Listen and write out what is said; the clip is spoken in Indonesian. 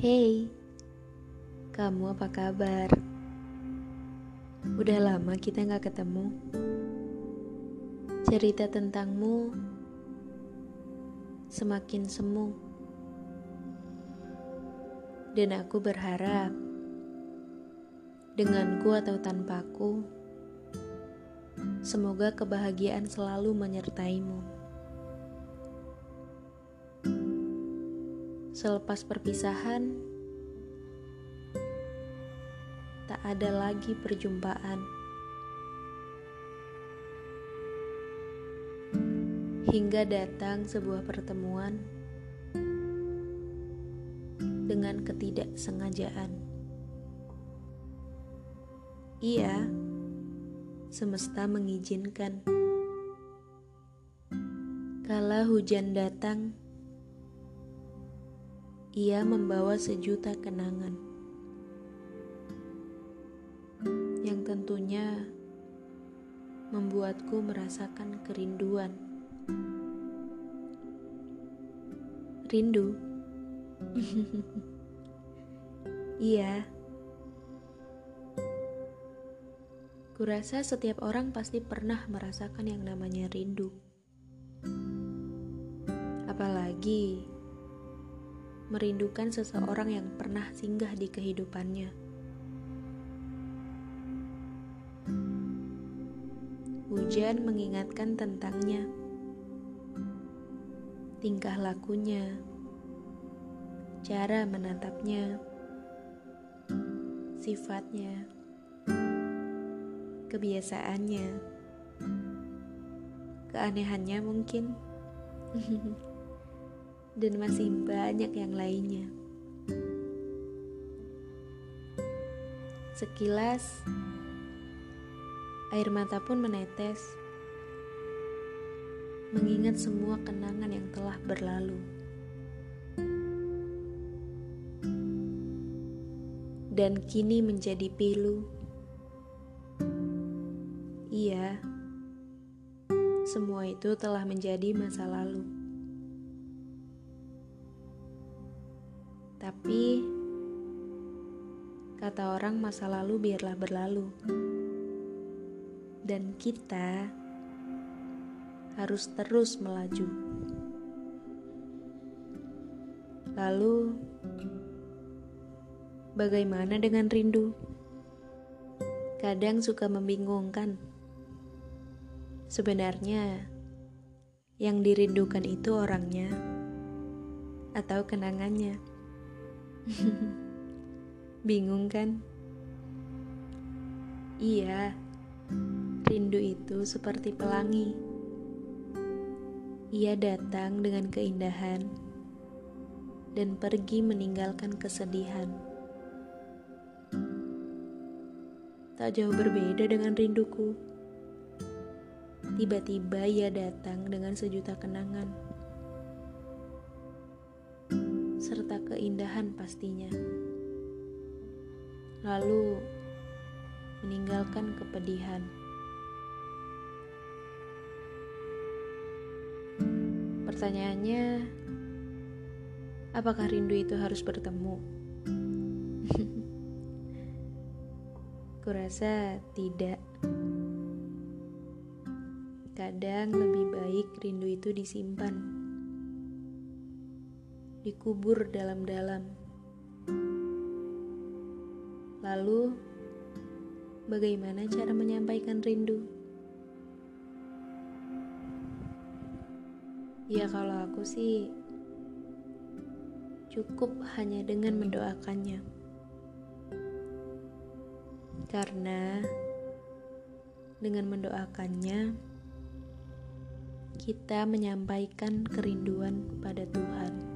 Hey, kamu apa kabar? Udah lama kita gak ketemu. Cerita tentangmu semakin semu. Dan aku berharap denganku atau tanpaku, semoga kebahagiaan selalu menyertaimu. Selepas perpisahan, tak ada lagi perjumpaan. Hingga datang sebuah pertemuan dengan ketidaksengajaan. Iya, semesta mengizinkan. Kala hujan datang, ia membawa sejuta kenangan yang tentunya membuatku merasakan kerinduan. Rindu? Iya. Kurasa setiap orang pasti pernah merasakan yang namanya rindu. Apalagi merindukan seseorang yang pernah singgah di kehidupannya. Hujan mengingatkan tentangnya, tingkah lakunya, cara menatapnya, sifatnya, kebiasaannya, keanehannya mungkin. Dan masih banyak yang lainnya. Sekilas, air mata pun menetes, mengingat semua kenangan yang telah berlalu. Dan kini menjadi pilu. Iya, semua itu telah menjadi masa lalu. Tapi, kata orang, masa lalu biarlah berlalu. Dan kita harus terus melaju. Lalu, bagaimana dengan rindu? Kadang suka membingungkan. Sebenarnya, yang dirindukan itu orangnya atau kenangannya. Bingung kan? Iya, rindu itu seperti pelangi. Ia datang dengan keindahan dan pergi meninggalkan kesedihan. Tak jauh berbeda dengan rinduku. Tiba-tiba ia datang dengan sejuta kenangan serta keindahan pastinya. Lalu meninggalkan kepedihan. Pertanyaannya, apakah rindu itu harus bertemu? Kurasa tidak. Kadang lebih baik rindu itu disimpan, dikubur dalam-dalam. Lalu, bagaimana cara menyampaikan rindu? Ya, kalau aku sih cukup hanya dengan mendoakannya. Karena dengan mendoakannya, kita menyampaikan kerinduan pada Tuhan.